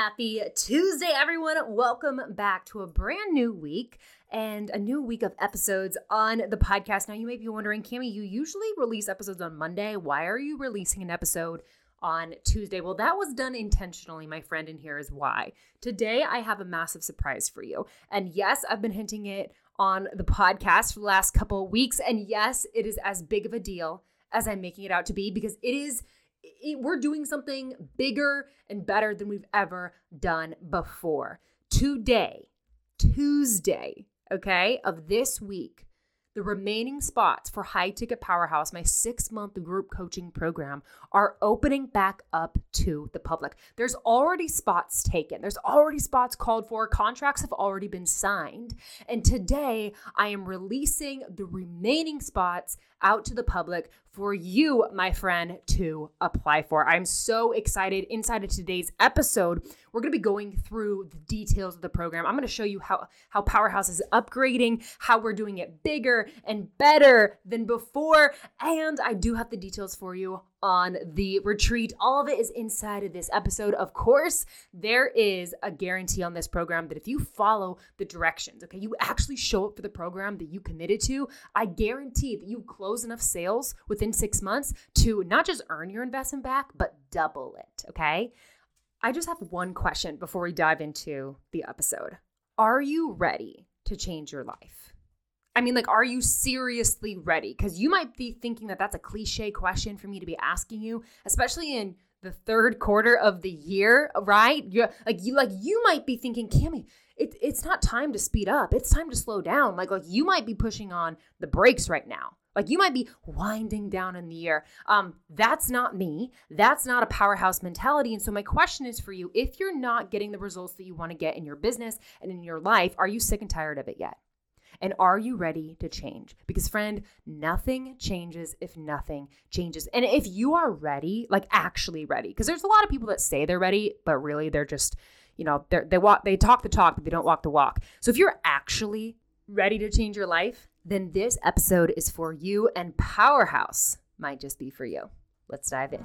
Happy Tuesday, everyone. Welcome back to a brand new week and a new week of episodes on the podcast. Now, you may be wondering, Camie, you usually release episodes on Monday. Why are you releasing an episode on Tuesday? Well, that was done intentionally, my friend, and here is why. Today, I have a massive surprise for you. And yes, I've been hinting it on the podcast for the last couple of weeks. And yes, it is as big of a deal as I'm making it out to be because it is. We're doing something bigger and better than we've ever done before. Today, Tuesday, okay, of this week, the remaining spots for High Ticket Powerhouse, my 6-month group coaching program, are opening back up to the public. There's already spots taken. There's already spots called for. Contracts have already been signed. And today, I am releasing the remaining spots out to the public for you, my friend, to apply for. I'm so excited. Inside of today's episode, we're going to be going through the details of the program. I'm going to show you how Powerhouse is upgrading, how we're doing it bigger and better than before. And I do have the details for you on the retreat. All of it is inside of this episode. Of course, there is a guarantee on this program that if you follow the directions, okay, you actually show up for the program that you committed to, I guarantee that you close enough sales within 6 months to not just earn your investment back, but double it, okay? I just have one question before we dive into the episode. Are you ready to change your life? I mean, like, are you seriously ready? Because you might be thinking that that's a cliche question for me to be asking you, especially in the third quarter of the year, right? You might be thinking, Camie, it's not time to speed up. It's time to slow down. Like you might be pushing on the brakes right now. Like you might be winding down in the year. That's not me. That's not a powerhouse mentality. And so my question is for you, if you're not getting the results that you want to get in your business and in your life, are you sick and tired of it yet? And are you ready to change? Because friend, nothing changes if nothing changes. And if you are ready, like actually ready, because there's a lot of people that say they're ready, but really they're just, you know, they talk the talk, but they don't walk the walk. So if you're actually ready to change your life, then this episode is for you, and Powerhouse might just be for you. Let's dive in.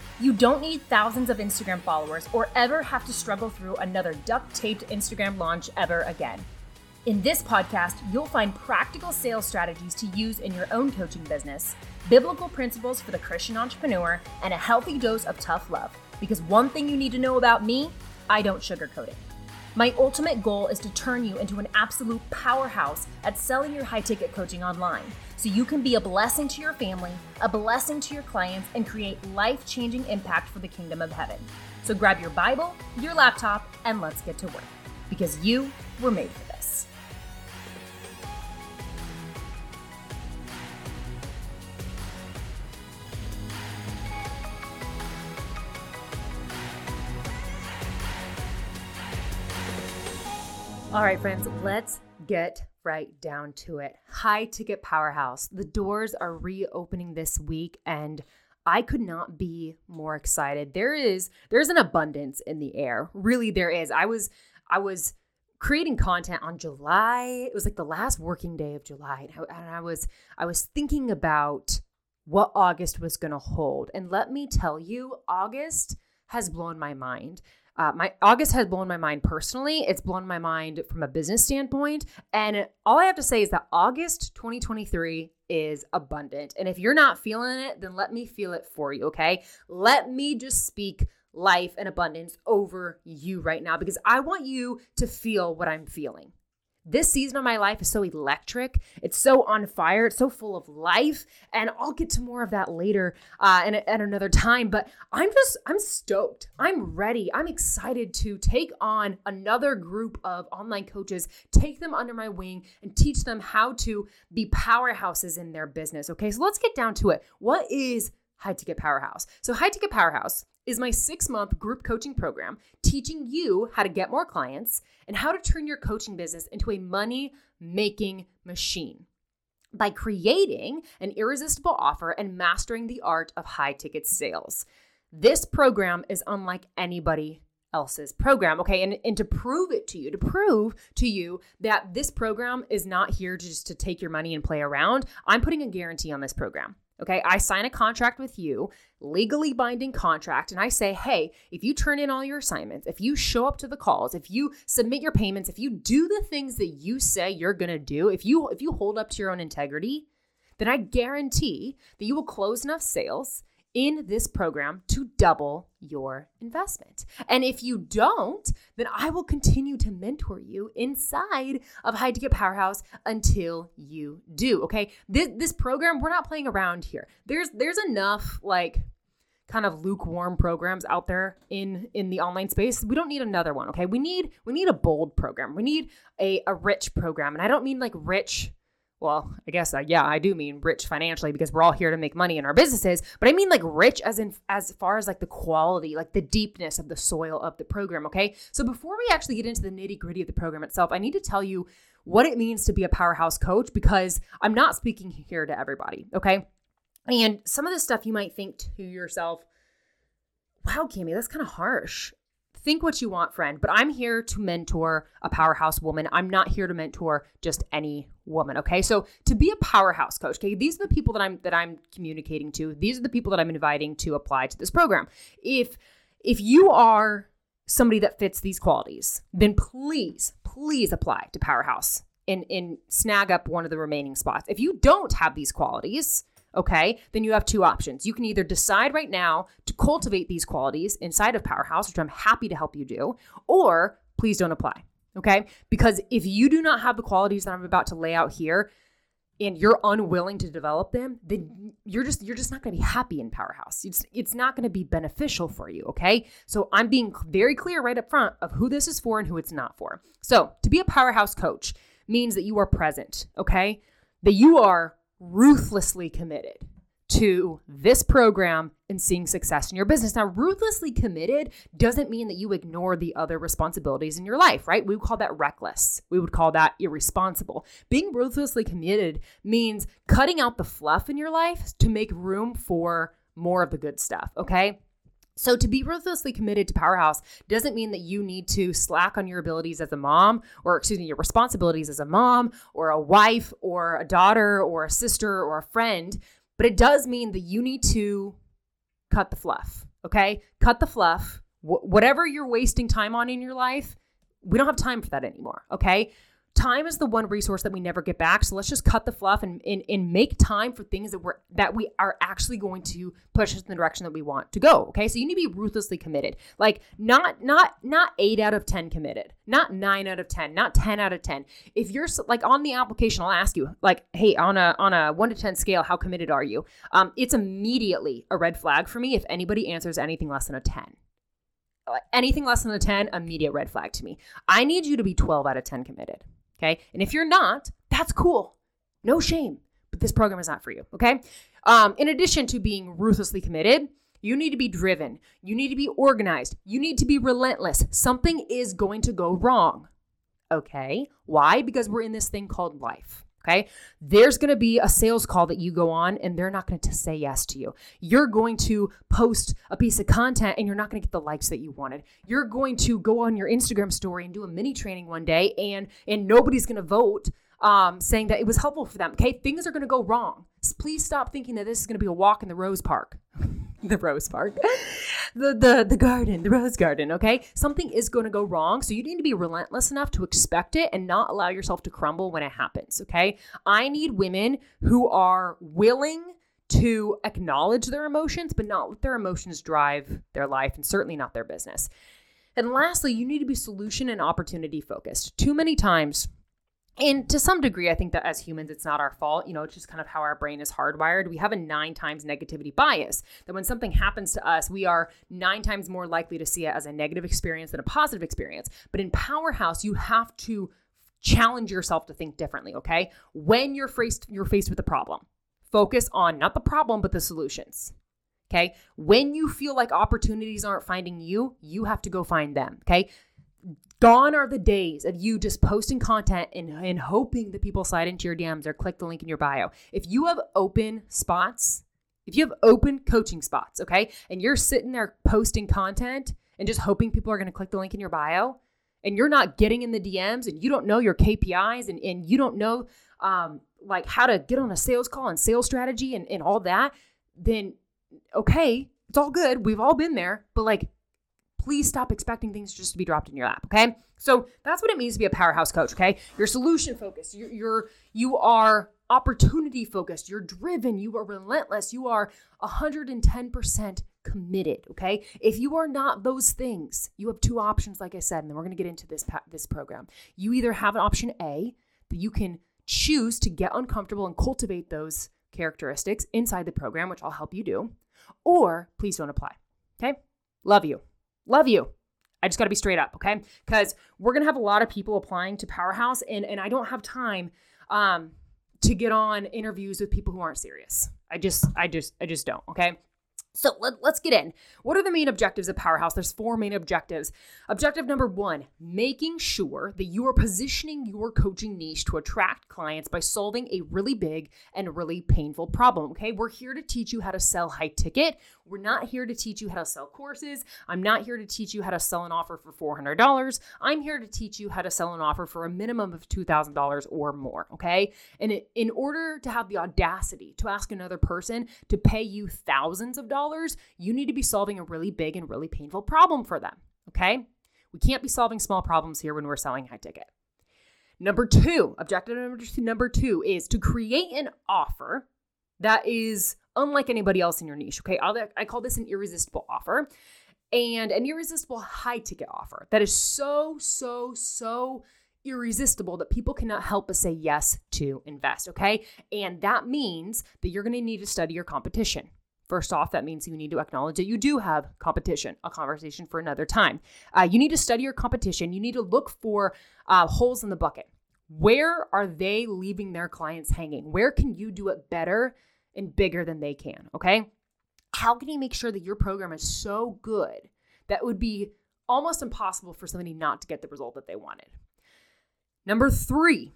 You don't need thousands of Instagram followers or ever have to struggle through another duct-taped Instagram launch ever again. In this podcast, you'll find practical sales strategies to use in your own coaching business, biblical principles for the Christian entrepreneur, and a healthy dose of tough love. Because one thing you need to know about me, I don't sugarcoat it. My ultimate goal is to turn you into an absolute powerhouse at selling your high-ticket coaching online so you can be a blessing to your family, a blessing to your clients, and create life-changing impact for the kingdom of heaven. So grab your Bible, your laptop, and let's get to work because you were made for this. All right, friends, let's get right down to it. High Ticket Powerhouse. The doors are reopening this week, and I could not be more excited. There's an abundance in the air. Really, there is. I was creating content on July. It was like the last working day of July. And I was thinking about what August was going to hold. And let me tell you, August has blown my mind. August has blown my mind personally. It's blown my mind from a business standpoint. And all I have to say is that August 2023 is abundant. And if you're not feeling it, then let me feel it for you, okay? Let me just speak life and abundance over you right now, because I want you to feel what I'm feeling. This season of my life is so electric. It's so on fire. It's so full of life. And I'll get to more of that later and at another time. But I'm stoked. I'm ready. I'm excited to take on another group of online coaches, take them under my wing and teach them how to be powerhouses in their business. Okay, so let's get down to it. What is High Ticket Powerhouse? So High Ticket Powerhouse is my 6-month group coaching program teaching you how to get more clients and how to turn your coaching business into a money-making machine by creating an irresistible offer and mastering the art of high-ticket sales. This program is unlike anybody else's program, okay? And to prove to you that this program is not here just to take your money and play around, I'm putting a guarantee on this program. Okay, I sign a contract with you, legally binding contract, and I say, hey, if you turn in all your assignments, if you show up to the calls, if you submit your payments, if you do the things that you say you're gonna do, if you hold up to your own integrity, then I guarantee that you will close enough sales in this program to double your investment. And if you don't, then I will continue to mentor you inside of High Ticket Powerhouse until you do, okay? This program, we're not playing around here. There's enough like kind of lukewarm programs out there in the online space. We don't need another one, okay? We need a bold program. We need a rich program. And I don't mean like rich. Well, I guess, yeah, I do mean rich financially because we're all here to make money in our businesses, but I mean like rich as far as like the quality, like the deepness of the soil of the program, okay? So before we actually get into the nitty gritty of the program itself, I need to tell you what it means to be a powerhouse coach because I'm not speaking here to everybody, okay? And some of this stuff you might think to yourself, wow, Camie, that's kind of harsh. Think what you want, friend, but I'm here to mentor a powerhouse woman. I'm not here to mentor just any woman, okay? So to be a powerhouse coach, okay, these are the people that I'm communicating to. These are the people that I'm inviting to apply to this program. If you are somebody that fits these qualities, then please apply to Powerhouse and snag up one of the remaining spots. If you don't have these qualities, okay, then you have two options. You can either decide right now to cultivate these qualities inside of Powerhouse, which I'm happy to help you do, or please don't apply, okay? Because if you do not have the qualities that I'm about to lay out here and you're unwilling to develop them, then you're just not going to be happy in Powerhouse. It's not going to be beneficial for you, okay? So I'm being very clear right up front of who this is for and who it's not for. So to be a Powerhouse coach means that you are present, okay? That you are ruthlessly committed to this program and seeing success in your business. Now, ruthlessly committed doesn't mean that you ignore the other responsibilities in your life, right? We would call that reckless. We would call that irresponsible. Being ruthlessly committed means cutting out the fluff in your life to make room for more of the good stuff, okay? So to be ruthlessly committed to Powerhouse doesn't mean that you need to slack on your abilities as a mom, or your responsibilities as a mom or a wife or a daughter or a sister or a friend, but it does mean that you need to cut the fluff, okay? Cut the fluff. Whatever you're wasting time on in your life, we don't have time for that anymore, okay? Time is the one resource that we never get back. So let's just cut the fluff and make time for things that we are actually going to push us in the direction that we want to go. Okay. So you need to be ruthlessly committed, like not 8 out of 10 committed, not 9 out of 10, not 10 out of 10. If you're like on the application, I'll ask you like, hey, on a 1 to 10 scale, how committed are you? It's immediately a red flag for me if anybody answers anything less than a 10. Anything less than a 10, immediate red flag to me. I need you to be 12 out of 10 committed. Okay. And if you're not, that's cool. No shame, but this program is not for you. Okay. In addition to being ruthlessly committed, you need to be driven. You need to be organized. You need to be relentless. Something is going to go wrong. Okay. Why? Because we're in this thing called life. Okay. There's going to be a sales call that you go on and they're not going to say yes to you. You're going to post a piece of content and you're not going to get the likes that you wanted. You're going to go on your Instagram story and do a mini training one day and nobody's going to vote saying that it was helpful for them. Okay. Things are going to go wrong. Please stop thinking that this is going to be a walk in the Rose Park. The Rose Park, the garden, the Rose Garden. Okay. Something is going to go wrong. So you need to be relentless enough to expect it and not allow yourself to crumble when it happens. Okay. I need women who are willing to acknowledge their emotions, but not let their emotions drive their life and certainly not their business. And lastly, you need to be solution and opportunity focused. Too many times, and to some degree, I think that as humans, it's not our fault. You know, it's just kind of how our brain is hardwired. We have a 9 times negativity bias that when something happens to us, we are 9 times more likely to see it as a negative experience than a positive experience. But in Powerhouse, you have to challenge yourself to think differently, okay? When you're faced with a problem, focus on not the problem, but the solutions. Okay? When you feel like opportunities aren't finding you, you have to go find them, okay? Gone are the days of you just posting content and hoping that people slide into your DMs or click the link in your bio. If you have open spots, if you have open coaching spots, okay, and you're sitting there posting content and just hoping people are going to click the link in your bio and you're not getting in the DMs and you don't know your KPIs and you don't know like how to get on a sales call and sales strategy and all that, then okay, it's all good. We've all been there, but like, please stop expecting things just to be dropped in your lap, okay? So that's what it means to be a powerhouse coach, okay? You're solution-focused. You are opportunity-focused. You're driven. You are relentless. You are 110% committed, okay? If you are not those things, you have 2 options, like I said, and then we're going to get into this program. You either have an option A, that you can choose to get uncomfortable and cultivate those characteristics inside the program, which I'll help you do, or please don't apply, okay? Love you. Love you. I just got to be straight up, okay? Because we're going to have a lot of people applying to Powerhouse, and I don't have time to get on interviews with people who aren't serious. I just don't, okay? So let's get in. What are the main objectives of Powerhouse? There's 4 main objectives. Objective number 1, making sure that you are positioning your coaching niche to attract clients by solving a really big and really painful problem. Okay. We're here to teach you how to sell high ticket. We're not here to teach you how to sell courses. I'm not here to teach you how to sell an offer for $400. I'm here to teach you how to sell an offer for a minimum of $2,000 or more. Okay. And in order to have the audacity to ask another person to pay you thousands of dollars, you need to be solving a really big and really painful problem for them, okay? We can't be solving small problems here when we're selling high ticket. Objective number two is to create an offer that is unlike anybody else in your niche, okay? I call this an irresistible offer and an irresistible high ticket offer that is so, so, so irresistible that people cannot help but say yes to invest, okay? And that means that you're going to need to study your competition. First off, that means you need to acknowledge that you do have competition, a conversation for another time. You need to study your competition. You need to look for holes in the bucket. Where are they leaving their clients hanging? Where can you do it better and bigger than they can? Okay. How can you make sure that your program is so good that it would be almost impossible for somebody not to get the result that they wanted? Number 3.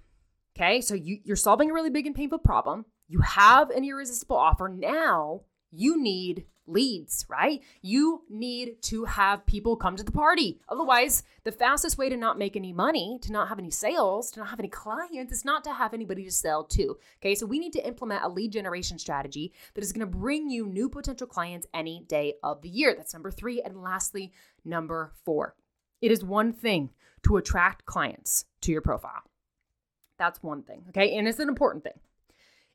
Okay. So you're solving a really big and painful problem. You have an irresistible offer. Now, you need leads, right? You need to have people come to the party. Otherwise, the fastest way to not make any money, to not have any sales, to not have any clients, is not to have anybody to sell to. Okay. So we need to implement a lead generation strategy that is going to bring you new potential clients any day of the year. That's number 3. And lastly, number 4, it is one thing to attract clients to your profile. That's one thing. Okay. And it's an important thing.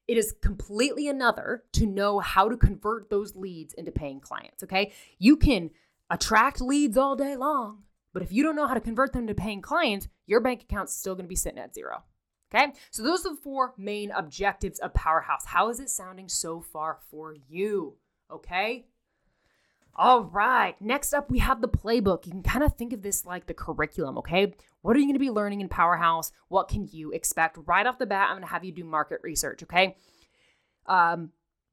It is completely another to know how to convert those leads into paying clients, okay? You can attract leads all day long, but if you don't know how to convert them to paying clients, your bank account's still going to be sitting at 0, okay? So those are the 4 main objectives of Powerhouse. How is it sounding so far for you, okay? All right, next up, we have the playbook. You can kind of think of this like the curriculum, okay? What are you going to be learning in Powerhouse? What can you expect? Right off the bat, I'm going to have you do market research, okay?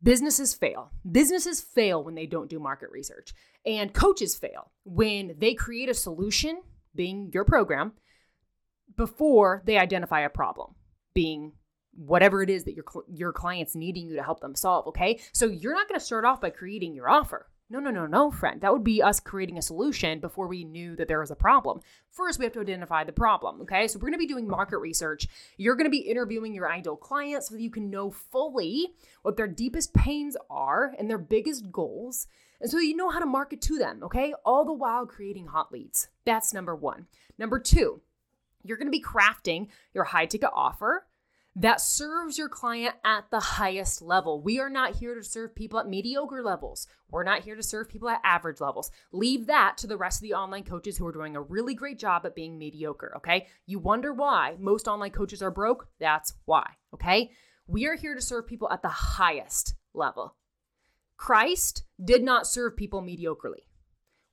Businesses fail. Businesses fail when they don't do market research. And coaches fail when they create a solution, being your program, before they identify a problem, being whatever it is that your client's needing you to help them solve, okay? So you're not going to start off by creating your offer. No, friend. That would be us creating a solution before we knew that there was a problem. First, we have to identify the problem, okay? So we're going to be doing market research. You're going to be interviewing your ideal clients so that you can know fully what their deepest pains are and their biggest goals, and so you know how to market to them, okay? All the while creating hot leads. That's number one. Number two, you're going to be crafting your high-ticket offer that serves your client at the highest level. We are not here to serve people at mediocre levels. We're not here to serve people at average levels. Leave that to the rest of the online coaches who are doing a really great job at being mediocre, okay? You wonder why most online coaches are broke? That's why, okay? We are here to serve people at the highest level. Christ did not serve people mediocrely.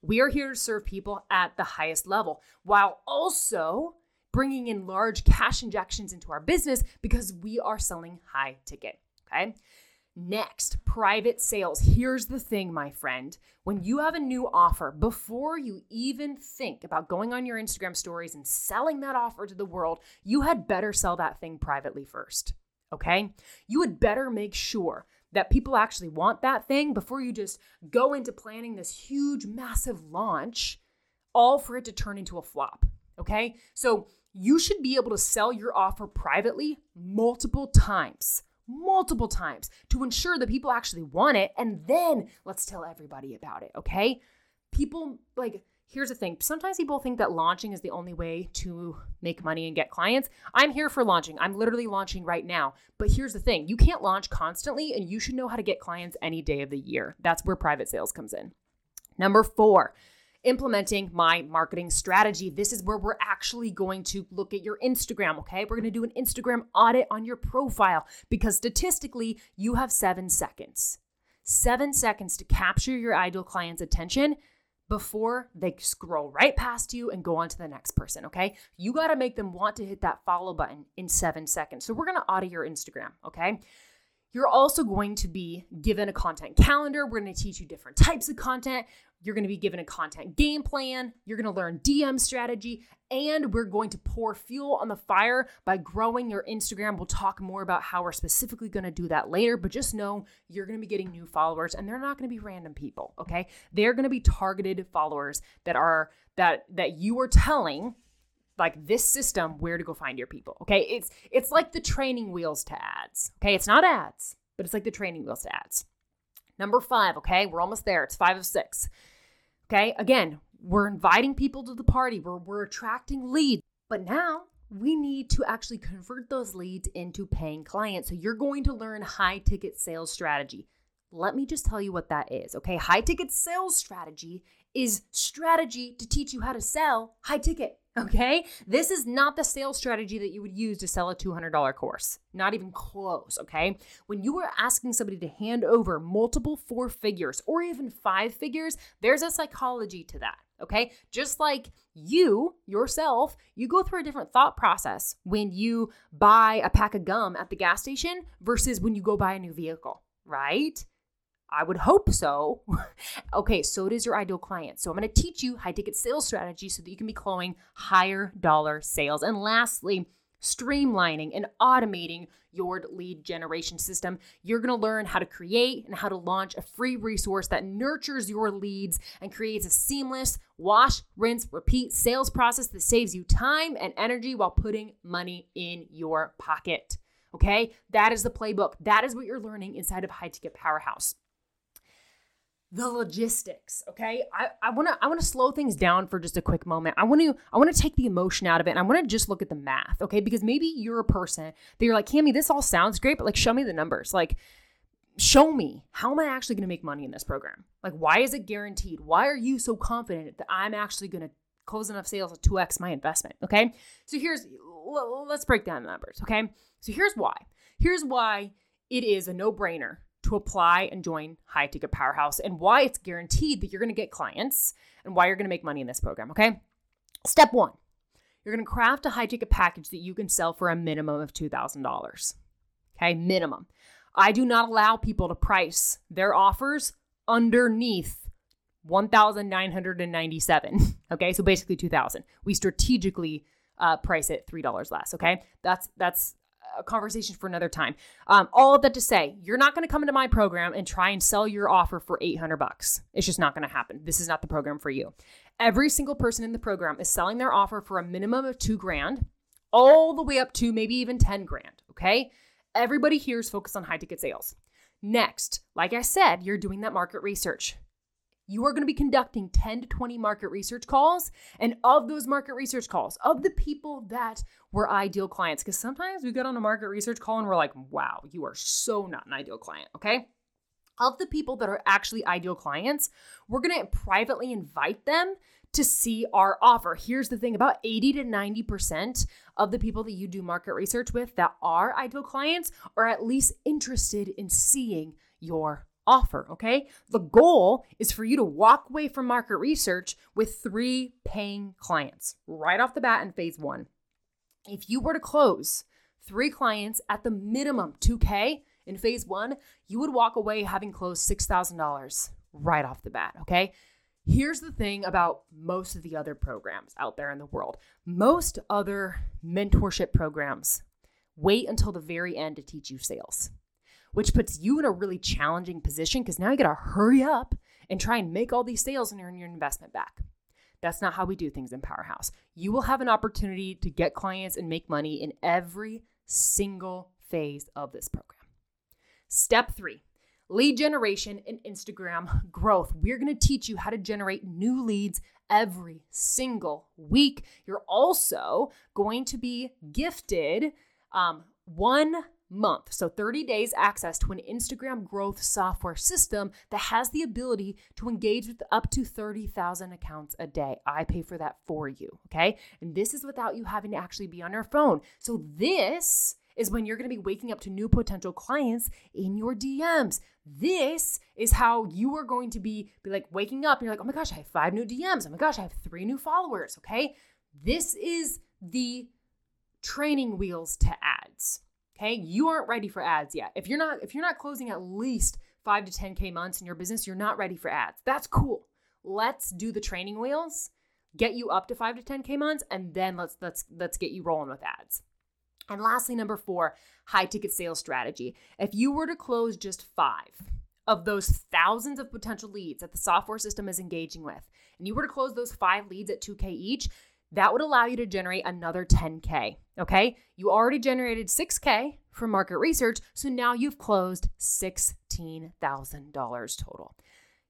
We are here to serve people at the highest level while also bringing in large cash injections into our business because we are selling high ticket, okay? Next, private sales. Here's the thing, my friend. When you have a new offer, before you even think about going on your Instagram stories and selling that offer to the world, you had better sell that thing privately first, okay? You had better make sure that people actually want that thing before you just go into planning this huge, massive launch, all for it to turn into a flop, okay? So you should be able to sell your offer privately multiple times to ensure that people actually want it. And then let's tell everybody about it. Okay. People like, here's the thing. Sometimes people think that launching is the only way to make money and get clients. I'm here for launching. I'm literally launching right now. But here's the thing. You can't launch constantly, and you should know how to get clients any day of the year. That's where private sales comes in. Number four, implementing my marketing strategy. This is where we're actually going to look at your Instagram, okay? We're going to do an Instagram audit on your profile because statistically, you have 7 seconds. 7 seconds to capture your ideal client's attention before they scroll right past you and go on to the next person, okay? You got to make them want to hit that follow button in 7 seconds. So we're going to audit your Instagram, okay? You're also going to be given a content calendar. We're going to teach you different types of content. You're going to be given a content game plan. You're going to learn DM strategy, and we're going to pour fuel on the fire by growing your Instagram. We'll talk more about how we're specifically going to do that later, but just know you're going to be getting new followers, and they're not going to be random people, okay? They're going to be targeted followers that you are telling like this system where to go find your people, okay? It's like the training wheels to ads, okay? It's not ads, but it's like the training wheels to ads. Number five, okay? We're almost there. It's 5 of 6, okay? Again, we're inviting people to the party. We're attracting leads, but now we need to actually convert those leads into paying clients. So you're going to learn high ticket sales strategy. Let me just tell you what that is, okay? High ticket sales strategy is strategy to teach you how to sell high ticket. Okay, this is not the sales strategy that you would use to sell a $200 course. Not even close, okay? When you are asking somebody to hand over multiple 4 figures or even 5 figures, there's a psychology to that, okay? Just like you, yourself, you go through a different thought process when you buy a pack of gum at the gas station versus when you go buy a new vehicle, right? I would hope so. Okay, so does your ideal client. So I'm going to teach you high ticket sales strategy so that you can be closing higher dollar sales. And lastly, streamlining and automating your lead generation system. You're going to learn how to create and how to launch a free resource that nurtures your leads and creates a seamless wash, rinse, repeat sales process that saves you time and energy while putting money in your pocket. Okay, that is the playbook. That is what you're learning inside of High Ticket Powerhouse. The logistics, okay? I wanna slow things down for just a quick moment. I wanna take the emotion out of it, and I wanna just look at the math, okay? Because maybe you're a person that you're like, Camie, this all sounds great, but like, show me the numbers. Like, show me, how am I actually gonna make money in this program? Like, why is it guaranteed? Why are you so confident that I'm actually gonna close enough sales to 2x my investment, okay? So let's break down the numbers, okay? So here's why it is a no-brainer to apply and join High Ticket Powerhouse and why it's guaranteed that you're going to get clients and why you're going to make money in this program, okay? Step one, you're going to craft a high ticket package that you can sell for a minimum of $2,000, okay? Minimum. I do not allow people to price their offers underneath $1,997, okay? So basically $2,000. We strategically price it $3 less, okay? That's a conversation for another time. All of that to say, you're not going to come into my program and try and sell your offer for $800. It's just not going to happen. This is not the program for you. Every single person in the program is selling their offer for a minimum of $2,000, all the way up to maybe even $10,000. Okay. Everybody here is focused on high ticket sales. Next, like I said, you're doing that market research. You are going to be conducting 10 to 20 market research calls. And of those market research calls, of the people that were ideal clients, because sometimes we get on a market research call and we're like, wow, you are so not an ideal client. Okay. Of the people that are actually ideal clients, we're going to privately invite them to see our offer. Here's the thing, about 80 to 90% of the people that you do market research with that are ideal clients are at least interested in seeing your offer, okay? The goal is for you to walk away from market research with 3 paying clients right off the bat in phase one. If you were to close 3 clients at the minimum $2,000 in phase one, you would walk away having closed $6,000 right off the bat, okay? Here's the thing about most of the other programs out there in the world. Most other mentorship programs wait until the very end to teach you sales, which puts you in a really challenging position because now you got to hurry up and try and make all these sales and earn your investment back. That's not how we do things in Powerhouse. You will have an opportunity to get clients and make money in every single phase of this program. Step 3. Lead generation and Instagram growth. We're going to teach you how to generate new leads every single week. You're also going to be gifted 1 month, so 30 days access to an Instagram growth software system that has the ability to engage with up to 30,000 accounts a day. I pay for that for you, okay? And this is without you having to actually be on your phone. So this is when you're going to be waking up to new potential clients in your DMs. This is how you are going to be like waking up and you're like, oh my gosh, I have 5 new DMs. Oh my gosh, I have 3 new followers. Okay. This is the training wheels to ads. Okay. You aren't ready for ads yet. If you're not closing at least 5 to 10K months in your business, you're not ready for ads. That's cool. Let's do the training wheels, get you up to 5 to 10K months, and then let's get you rolling with ads. And lastly, number 4, high ticket sales strategy. If you were to close just 5 of those thousands of potential leads that the software system is engaging with, and you were to close those 5 leads at $2,000 each, that would allow you to generate another $10,000, okay? You already generated $6,000 from market research, so now you've closed $16,000 total.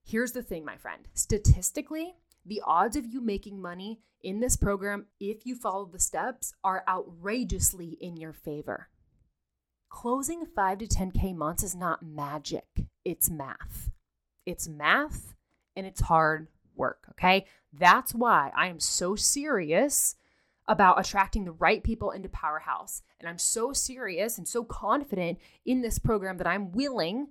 Here's the thing, my friend. Statistically, the odds of you making money in this program, if you follow the steps, are outrageously in your favor. Closing 5 to 10K months is not magic. It's math. It's math and it's hard work, okay? That's why I am so serious about attracting the right people into Powerhouse. And I'm so serious and so confident in this program that I'm willing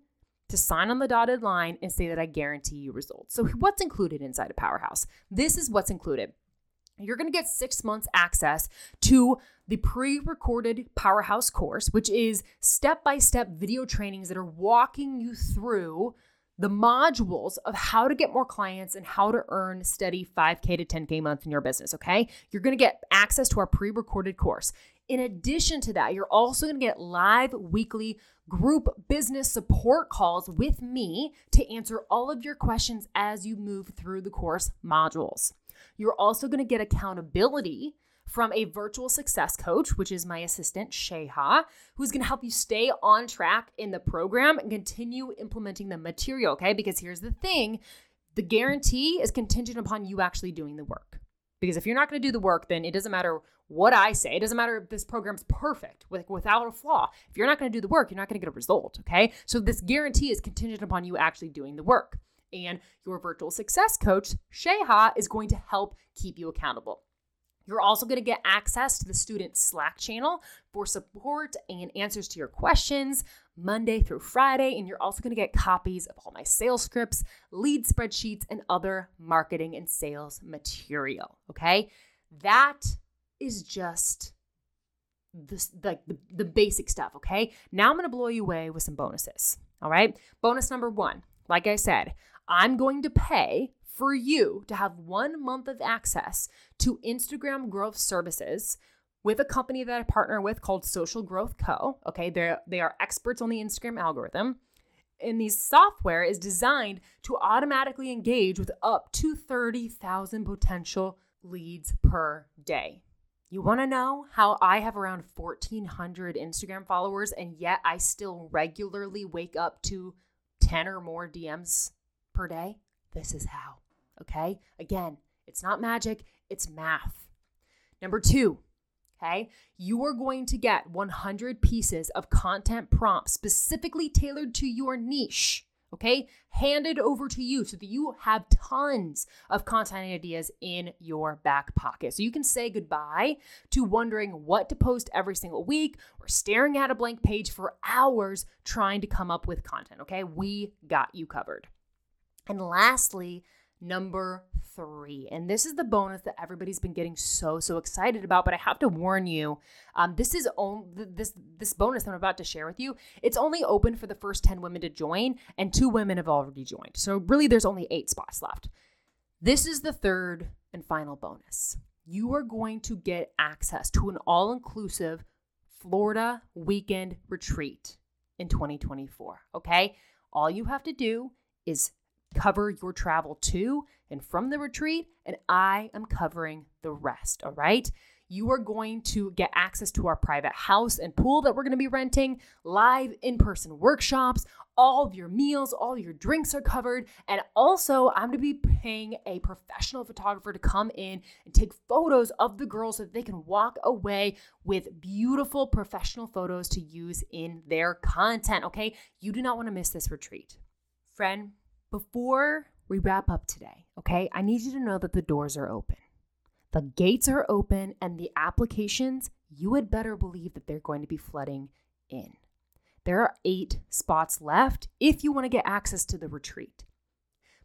to sign on the dotted line and say that I guarantee you results. So what's included inside of Powerhouse? This is what's included. You're going to get 6 months access to the pre-recorded Powerhouse course, which is step-by-step video trainings that are walking you through the modules of how to get more clients and how to earn steady $5,000 to $10,000 months in your business, okay? You're going to get access to our pre-recorded course. In addition to that, you're also going to get live weekly group business support calls with me to answer all of your questions as you move through the course modules. You're also going to get accountability from a virtual success coach, which is my assistant, Sheha, who's going to help you stay on track in the program and continue implementing the material, okay? Because here's the thing, the guarantee is contingent upon you actually doing the work. Because if you're not going to do the work, then it doesn't matter what I say. It doesn't matter if this program's perfect, without a flaw. If you're not going to do the work, you're not going to get a result, okay? So this guarantee is contingent upon you actually doing the work. And your virtual success coach, Sheha, is going to help keep you accountable. You're also going to get access to the student Slack channel for support and answers to your questions Monday through Friday. And you're also going to get copies of all my sales scripts, lead spreadsheets, and other marketing and sales material. Okay. That is just the basic stuff. Okay. Now I'm going to blow you away with some bonuses. All right. Bonus number 1, like I said, I'm going to pay for you to have 1 month of access to Instagram growth services, with a company that I partner with called Social Growth Co. Okay, they are experts on the Instagram algorithm. And the software is designed to automatically engage with up to 30,000 potential leads per day. You want to know how I have around 1,400 Instagram followers and yet I still regularly wake up to 10 or more DMs per day? This is how, okay? Again, it's not magic, it's math. Number two, okay, you are going to get 100 pieces of content prompts specifically tailored to your niche, okay? Handed over to you so that you have tons of content ideas in your back pocket. So you can say goodbye to wondering what to post every single week or staring at a blank page for hours trying to come up with content, okay? We got you covered. And lastly, number three, and this is the bonus that everybody's been getting so excited about, but I have to warn you, this bonus that I'm about to share with you, it's only open for the first 10 women to join, and 2 women have already joined. So really, there's only 8 spots left. This is the third and final bonus. You are going to get access to an all-inclusive Florida weekend retreat in 2024, okay? All you have to do is cover your travel to and from the retreat, and I am covering the rest, all right? You are going to get access to our private house and pool that we're going to be renting, live in-person workshops, all of your meals, all your drinks are covered, and also I'm going to be paying a professional photographer to come in and take photos of the girls so that they can walk away with beautiful professional photos to use in their content, okay? You do not want to miss this retreat. Friend, before we wrap up today, okay, I need you to know that the doors are open. The gates are open, and the applications, you had better believe that they're going to be flooding in. There are 8 spots left if you want to get access to the retreat.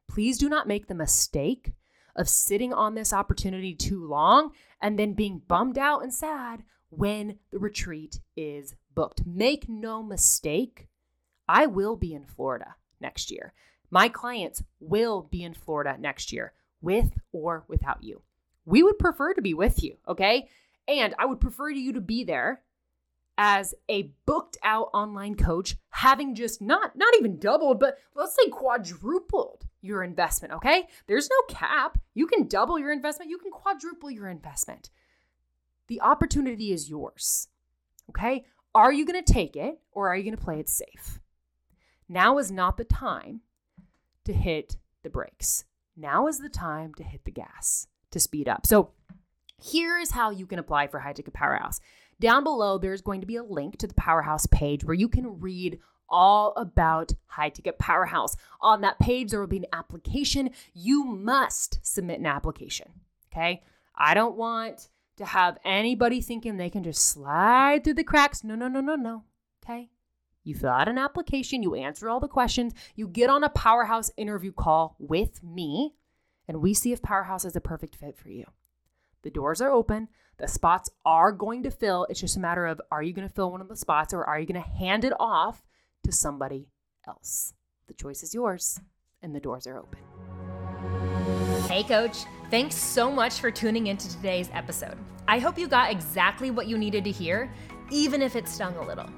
Please do not make the mistake of sitting on this opportunity too long and then being bummed out and sad when the retreat is booked. Make no mistake, I will be in Florida next year. My clients will be in Florida next year, with or without you. We would prefer to be with you, okay? And I would prefer you to be there as a booked out online coach, having just not even doubled, but let's say quadrupled your investment, okay? There's no cap. You can double your investment. You can quadruple your investment. The opportunity is yours, okay? Are you going to take it, or are you going to play it safe? Now is not the time to hit the brakes. Now is the time to hit the gas, to speed up. So here is how you can apply for High Ticket Powerhouse. Down below, there's going to be a link to the Powerhouse page where you can read all about High Ticket Powerhouse. On that page, there will be an application. You must submit an application, okay? I don't want to have anybody thinking they can just slide through the cracks. No, okay? You fill out an application, you answer all the questions, you get on a Powerhouse interview call with me, and we see if Powerhouse is a perfect fit for you. The doors are open. The spots are going to fill. It's just a matter of, are you going to fill one of the spots, or are you going to hand it off to somebody else? The choice is yours, and the doors are open. Hey, Coach. Thanks so much for tuning into today's episode. I hope you got exactly what you needed to hear, even if it stung a little.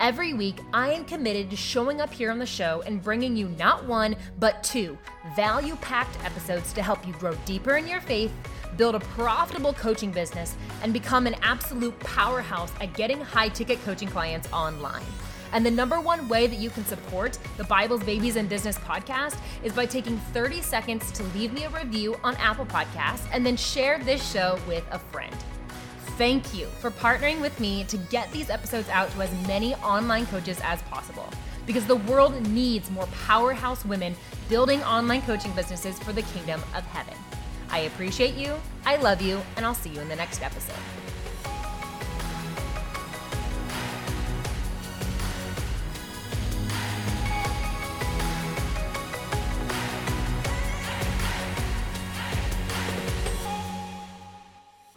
Every week, I am committed to showing up here on the show and bringing you not 1, but 2 value-packed episodes to help you grow deeper in your faith, build a profitable coaching business, and become an absolute powerhouse at getting high-ticket coaching clients online. And the number one way that you can support the Bible's Babies in Business podcast is by taking 30 seconds to leave me a review on Apple Podcasts and then share this show with a friend. Thank you for partnering with me to get these episodes out to as many online coaches as possible, because the world needs more powerhouse women building online coaching businesses for the kingdom of heaven. I appreciate you, I love you, and I'll see you in the next episode.